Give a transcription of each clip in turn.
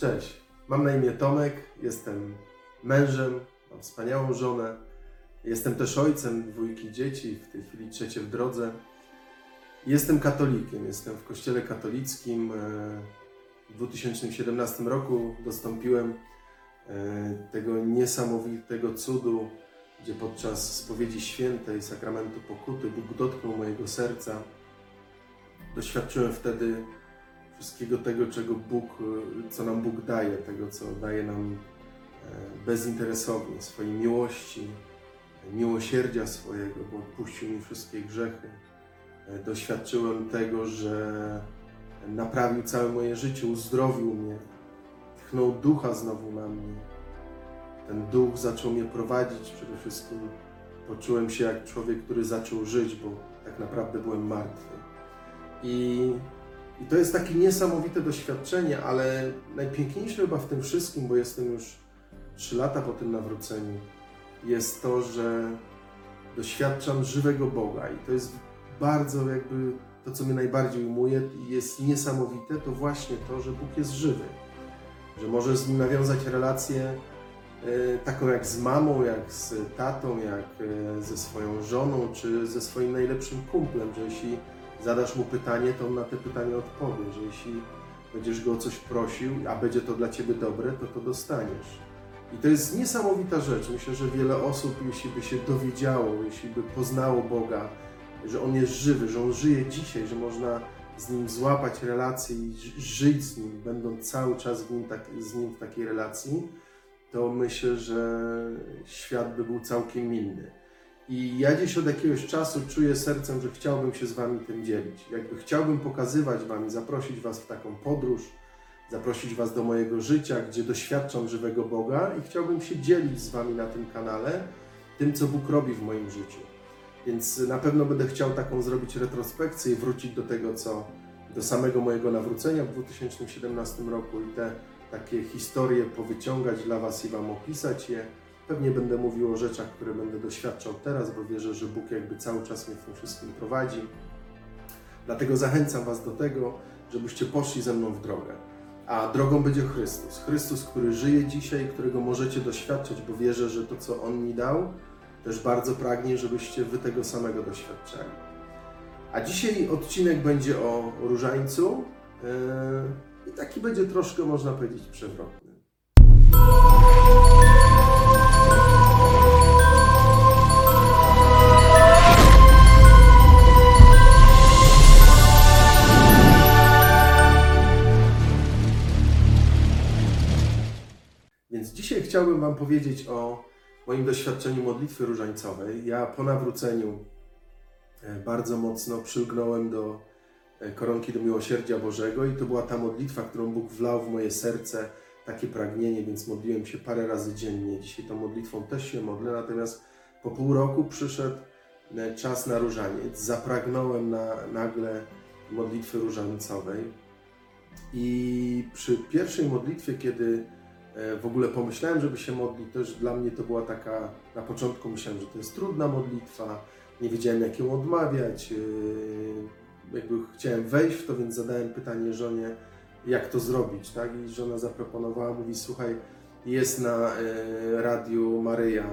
Cześć, mam na imię Tomek, jestem mężem, mam wspaniałą żonę, jestem też ojcem dwójki dzieci, w tej chwili trzecie w drodze. Jestem katolikiem, jestem w kościele katolickim. W 2017 roku dostąpiłem tego niesamowitego cudu, gdzie podczas spowiedzi świętej, sakramentu pokuty, Bóg dotknął mojego serca. Doświadczyłem wtedy wszystkiego tego, co nam Bóg daje, tego, co daje nam bezinteresownie, swojej miłości, miłosierdzia swojego, bo odpuścił mi wszystkie grzechy. Doświadczyłem tego, że naprawił całe moje życie, uzdrowił mnie, tchnął ducha znowu na mnie. Ten duch zaczął mnie prowadzić, przede wszystkim poczułem się jak człowiek, który zaczął żyć, bo tak naprawdę byłem martwy. I to jest takie niesamowite doświadczenie, ale najpiękniejsze chyba w tym wszystkim, bo jestem już 3 lata po tym nawróceniu, jest to, że doświadczam żywego Boga i to jest bardzo jakby to, co mnie najbardziej ujmuje i jest niesamowite, to właśnie to, że Bóg jest żywy, że możesz z Nim nawiązać relację taką jak z mamą, jak z tatą, jak ze swoją żoną, czy ze swoim najlepszym kumplem, że jeśli zadasz mu pytanie, to on na te pytanie odpowie, że jeśli będziesz go o coś prosił, a będzie to dla ciebie dobre, to to dostaniesz. I to jest niesamowita rzecz. Myślę, że wiele osób, jeśli by się dowiedziało, jeśli by poznało Boga, że On jest żywy, że On żyje dzisiaj, że można z Nim złapać relację i żyć z Nim, będąc cały czas z Nim w takiej relacji, to myślę, że świat by był całkiem inny. I ja gdzieś od jakiegoś czasu czuję sercem, że chciałbym się z Wami tym dzielić. Jakby chciałbym pokazywać Wam i zaprosić Was w taką podróż, zaprosić Was do mojego życia, gdzie doświadczam żywego Boga i chciałbym się dzielić z Wami na tym kanale, tym co Bóg robi w moim życiu. Więc na pewno będę chciał taką zrobić retrospekcję i wrócić do tego, co do samego mojego nawrócenia w 2017 roku i te takie historie powyciągać dla Was i Wam opisać je. Pewnie będę mówił o rzeczach, które będę doświadczał teraz, bo wierzę, że Bóg jakby cały czas mnie w tym wszystkim prowadzi. Dlatego zachęcam Was do tego, żebyście poszli ze mną w drogę. A drogą będzie Chrystus. Chrystus, który żyje dzisiaj, którego możecie doświadczać, bo wierzę, że to, co On mi dał, też bardzo pragnie, żebyście Wy tego samego doświadczali. A dzisiaj odcinek będzie o różańcu i taki będzie troszkę, można powiedzieć, przewrotny. Więc dzisiaj chciałbym Wam powiedzieć o moim doświadczeniu modlitwy różańcowej. Ja po nawróceniu bardzo mocno przylgnąłem do koronki do miłosierdzia Bożego i to była ta modlitwa, którą Bóg wlał w moje serce, takie pragnienie, więc modliłem się parę razy dziennie. Dzisiaj tą modlitwą też się modlę, natomiast po pół roku przyszedł czas na różaniec. Zapragnąłem nagle modlitwy różańcowej i przy pierwszej modlitwie, kiedy w ogóle pomyślałem, żeby się modlić, też dla mnie to była taka, na początku myślałem, że to jest trudna modlitwa, nie wiedziałem jak ją odmawiać, jakby chciałem wejść w to, więc zadałem pytanie żonie, jak to zrobić, tak? I żona zaproponowała, mówi, słuchaj, jest na Radiu Maryja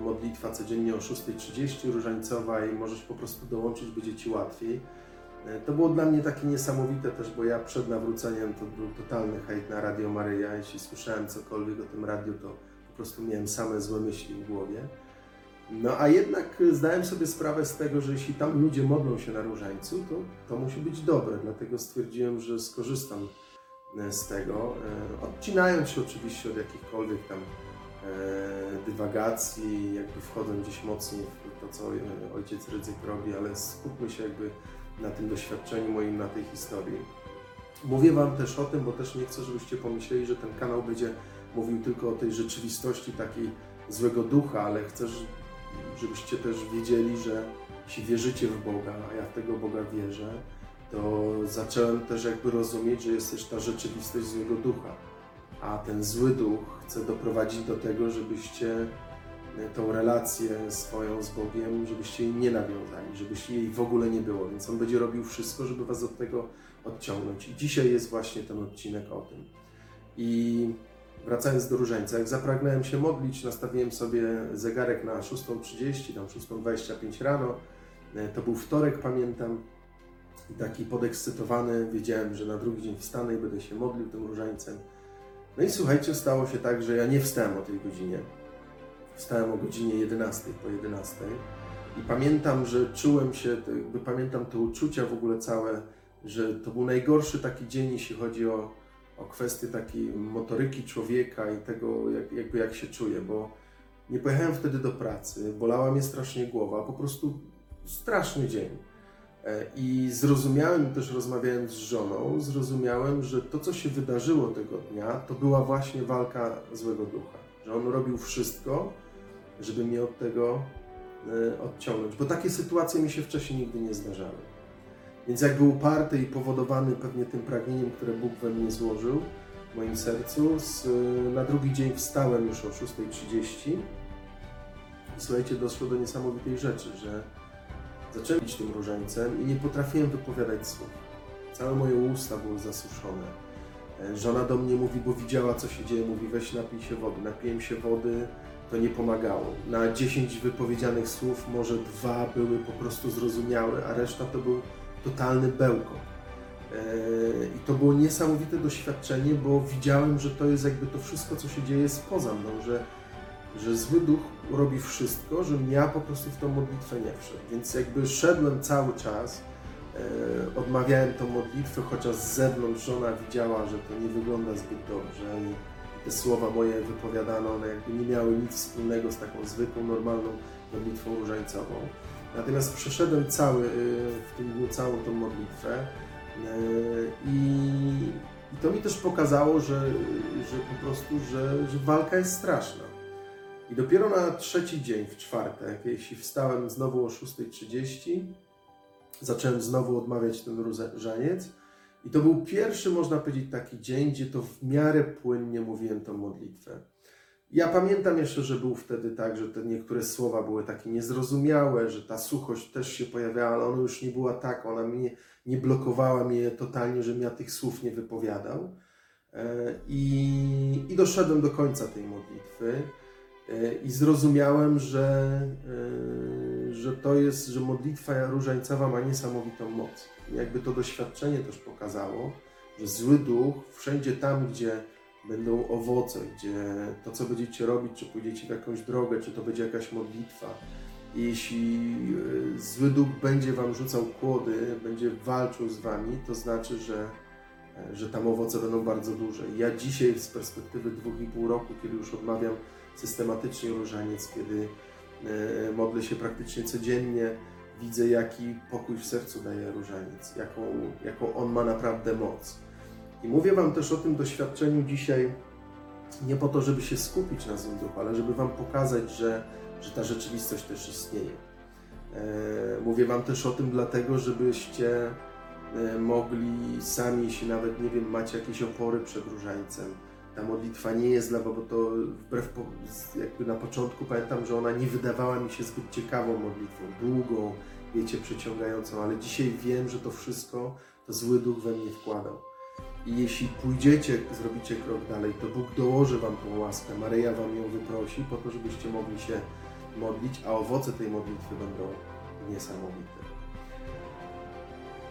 modlitwa codziennie o 6:30 różańcowa i możesz po prostu dołączyć, będzie Ci łatwiej. To było dla mnie takie niesamowite też, bo ja przed nawróceniem to był totalny hejt na Radio Maryja. Jeśli słyszałem cokolwiek o tym radiu, to po prostu miałem same złe myśli w głowie. No a jednak zdałem sobie sprawę z tego, że jeśli tam ludzie modlą się na różańcu, to musi być dobre. Dlatego stwierdziłem, że skorzystam z tego, odcinając się oczywiście od jakichkolwiek tam dywagacji, jakby wchodząc gdzieś mocniej w to, co ojciec Rydzyk robi, ale skupmy się jakby na tym doświadczeniu moim, na tej historii. Mówię Wam też o tym, bo też nie chcę, żebyście pomyśleli, że ten kanał będzie mówił tylko o tej rzeczywistości takiej złego ducha, ale chcę, żebyście też wiedzieli, że jeśli wierzycie w Boga, a ja w tego Boga wierzę, to zacząłem też jakby rozumieć, że jest też ta rzeczywistość złego ducha. A ten zły duch chce doprowadzić do tego, żebyście tą relację swoją z Bogiem, żebyście jej nie nawiązali, żebyście jej w ogóle nie było. Więc On będzie robił wszystko, żeby Was od tego odciągnąć. I dzisiaj jest właśnie ten odcinek o tym. I wracając do różańca, jak zapragnąłem się modlić, nastawiłem sobie zegarek na 6:30, tam 6:25 rano. To był wtorek, pamiętam. I taki podekscytowany, wiedziałem, że na drugi dzień wstanę i będę się modlił tym różańcem. No i słuchajcie, stało się tak, że ja nie wstałem o tej godzinie. Wstałem o godzinie 11, po 11. I pamiętam, że czułem się, jakby pamiętam te uczucia w ogóle całe, że to był najgorszy taki dzień, jeśli chodzi o kwestię takiej motoryki człowieka i tego, jak się czuję, bo nie pojechałem wtedy do pracy, bolała mnie strasznie głowa, po prostu straszny dzień. I zrozumiałem też, rozmawiając z żoną, zrozumiałem, że to, co się wydarzyło tego dnia, to była właśnie walka złego ducha. Że on robił wszystko, żeby mnie od tego odciągnąć, bo takie sytuacje mi się wcześniej nigdy nie zdarzały. Więc jakby uparty i powodowany pewnie tym pragnieniem, które Bóg we mnie złożył, w moim sercu, na drugi dzień wstałem już o 6:30 i słuchajcie, doszło do niesamowitej rzeczy, że zacząłem iść tym różańcem i nie potrafiłem wypowiadać słów. Całe moje usta były zasuszone. Żona do mnie mówi, bo widziała, co się dzieje, mówi, weź napij się wody. Napiłem się wody, to nie pomagało. Na 10 wypowiedzianych słów może 2 były po prostu zrozumiałe, a reszta to był totalny bełkot. I to było niesamowite doświadczenie, bo widziałem, że to jest jakby to wszystko, co się dzieje spoza mną, że zły duch robi wszystko, żebym ja po prostu w tą modlitwę nie wszedł. Więc jakby szedłem cały czas, odmawiałem tą modlitwę, chociaż z zewnątrz żona widziała, że to nie wygląda zbyt dobrze. I te słowa moje wypowiadane, one jakby nie miały nic wspólnego z taką zwykłą, normalną modlitwą różańcową. Natomiast przeszedłem w tym dniu całą tą modlitwę i to mi też pokazało, że po prostu, że walka jest straszna. I dopiero na trzeci dzień, w czwartek, jeśli wstałem znowu o 6:30, zacząłem znowu odmawiać ten różaniec. I to był pierwszy, można powiedzieć, taki dzień, gdzie to w miarę płynnie mówiłem tą modlitwę. Ja pamiętam jeszcze, że był wtedy tak, że te niektóre słowa były takie niezrozumiałe, że ta suchość też się pojawiała, ale ona już nie była taka, ona mnie nie blokowała mnie totalnie, żebym ja tych słów nie wypowiadał. I doszedłem do końca tej modlitwy. I zrozumiałem, że to jest, że modlitwa różańcowa ma niesamowitą moc. Jakby to doświadczenie też pokazało, że zły duch wszędzie tam, gdzie będą owoce, gdzie to, co będziecie robić, czy pójdziecie w jakąś drogę, czy to będzie jakaś modlitwa. Jeśli zły duch będzie wam rzucał kłody, będzie walczył z wami, to znaczy, że tam owoce będą bardzo duże. Ja dzisiaj z perspektywy 2,5 roku, kiedy już odmawiam systematycznie różaniec, kiedy modlę się praktycznie codziennie, widzę, jaki pokój w sercu daje różaniec, jaką on ma naprawdę moc. I mówię wam też o tym doświadczeniu dzisiaj nie po to, żeby się skupić na złym duchu, ale żeby wam pokazać, że ta rzeczywistość też istnieje. Mówię wam też o tym dlatego, żebyście mogli sami, jeśli nawet, nie wiem, macie jakieś opory przed różańcem. Ta modlitwa nie jest dla, bo to jakby na początku pamiętam, że ona nie wydawała mi się zbyt ciekawą modlitwą, długą, wiecie, przyciągającą, ale dzisiaj wiem, że to wszystko to zły duch we mnie wkładał. I jeśli pójdziecie, zrobicie krok dalej, to Bóg dołoży wam tą łaskę, Maryja wam ją wyprosi po to, żebyście mogli się modlić, a owoce tej modlitwy będą niesamowite.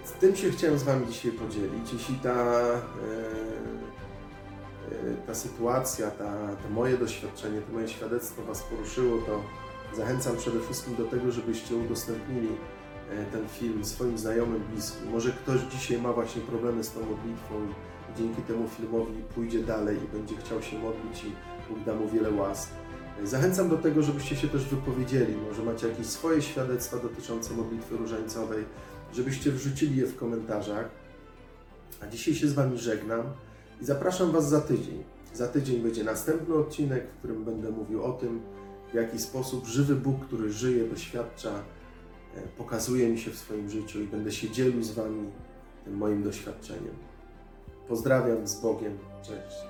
Z tym się chciałem z wami dzisiaj podzielić. Jeśli ta sytuacja, to moje doświadczenie, to moje świadectwo was poruszyło, to zachęcam przede wszystkim do tego, żebyście udostępnili ten film swoim znajomym, bliskim. Może ktoś dzisiaj ma właśnie problemy z tą modlitwą i dzięki temu filmowi pójdzie dalej i będzie chciał się modlić i Bóg da mu wiele łask. Zachęcam do tego, żebyście się też wypowiedzieli. Może macie jakieś swoje świadectwa dotyczące modlitwy różańcowej, żebyście wrzucili je w komentarzach. A dzisiaj się z wami żegnam. I zapraszam was za tydzień. Za tydzień będzie następny odcinek, w którym będę mówił o tym, w jaki sposób żywy Bóg, który żyje, doświadcza, pokazuje mi się w swoim życiu i będę się dzielił z wami tym moim doświadczeniem. Pozdrawiam, z Bogiem, cześć.